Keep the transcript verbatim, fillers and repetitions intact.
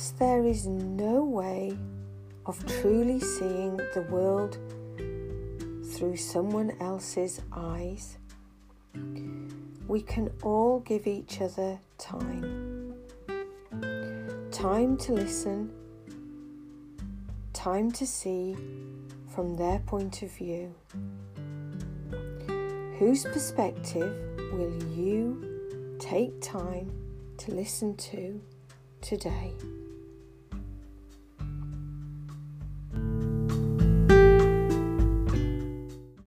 Thus there is no way of truly seeing the world through someone else's eyes. We can all give each other time. Time to listen, time to see from their point of view. Whose perspective will you take time to listen to today?